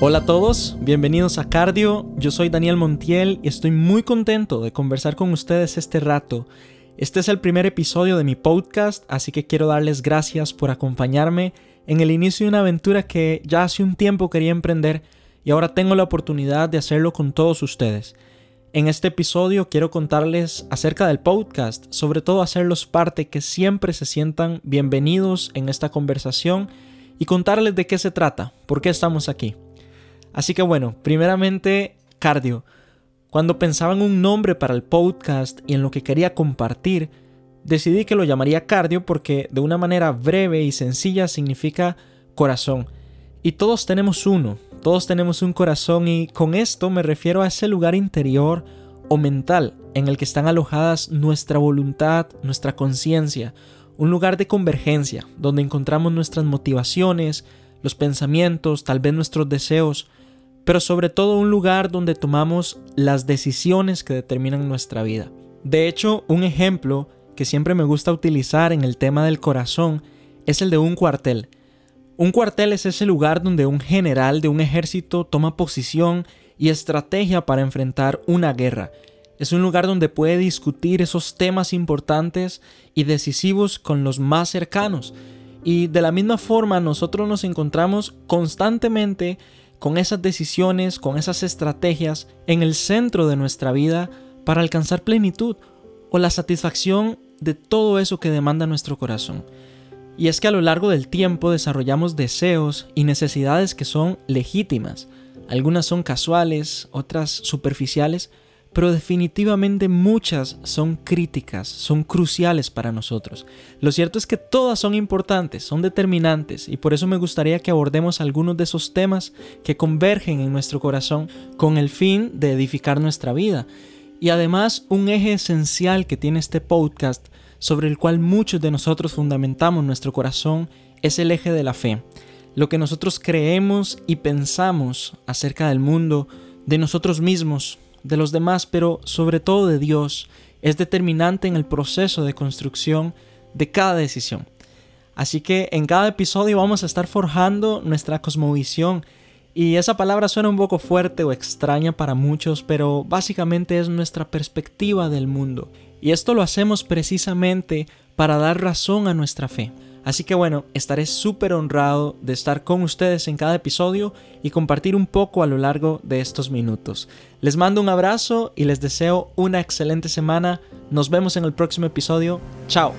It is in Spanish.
Hola a todos, bienvenidos a Cardio, yo soy Daniel Montiel y estoy muy contento de conversar con ustedes este rato. Este es el primer episodio de mi podcast, así que quiero darles gracias por acompañarme en el inicio de una aventura que ya hace un tiempo quería emprender y ahora tengo la oportunidad de hacerlo con todos ustedes. En este episodio quiero contarles acerca del podcast, sobre todo hacerlos parte que siempre se sientan bienvenidos en esta conversación y contarles de qué se trata, por qué estamos aquí. Así que bueno, primeramente, Cardio. Cuando pensaba en un nombre para el podcast y en lo que quería compartir, decidí que lo llamaría Cardio porque de una manera breve y sencilla significa corazón. Y todos tenemos uno, todos tenemos un corazón y con esto me refiero a ese lugar interior o mental en el que están alojadas nuestra voluntad, nuestra conciencia, un lugar de convergencia donde encontramos nuestras motivaciones, los pensamientos, tal vez nuestros deseos, pero sobre todo un lugar donde tomamos las decisiones que determinan nuestra vida. De hecho, un ejemplo que siempre me gusta utilizar en el tema del corazón es el de un cuartel. Un cuartel es ese lugar donde un general de un ejército toma posición y estrategia para enfrentar una guerra. Es un lugar donde puede discutir esos temas importantes y decisivos con los más cercanos. Y de la misma forma nosotros nos encontramos constantemente con esas decisiones, con esas estrategias en el centro de nuestra vida para alcanzar plenitud o la satisfacción de todo eso que demanda nuestro corazón. Y es que a lo largo del tiempo desarrollamos deseos y necesidades que son legítimas. Algunas son casuales, otras superficiales, pero definitivamente muchas son críticas, son cruciales para nosotros. Lo cierto es que todas son importantes, son determinantes y por eso me gustaría que abordemos algunos de esos temas que convergen en nuestro corazón con el fin de edificar nuestra vida. Y además un eje esencial que tiene este podcast sobre el cual muchos de nosotros fundamentamos nuestro corazón es el eje de la fe. Lo que nosotros creemos y pensamos acerca del mundo, de nosotros mismos, de los demás, pero sobre todo de Dios, es determinante en el proceso de construcción de cada decisión. Así que en cada episodio vamos a estar forjando nuestra cosmovisión y esa palabra suena un poco fuerte o extraña para muchos, pero básicamente es nuestra perspectiva del mundo y esto lo hacemos precisamente para dar razón a nuestra fe. Así que bueno, estaré súper honrado de estar con ustedes en cada episodio y compartir un poco a lo largo de estos minutos. Les mando un abrazo y les deseo una excelente semana. Nos vemos en el próximo episodio. ¡Chao!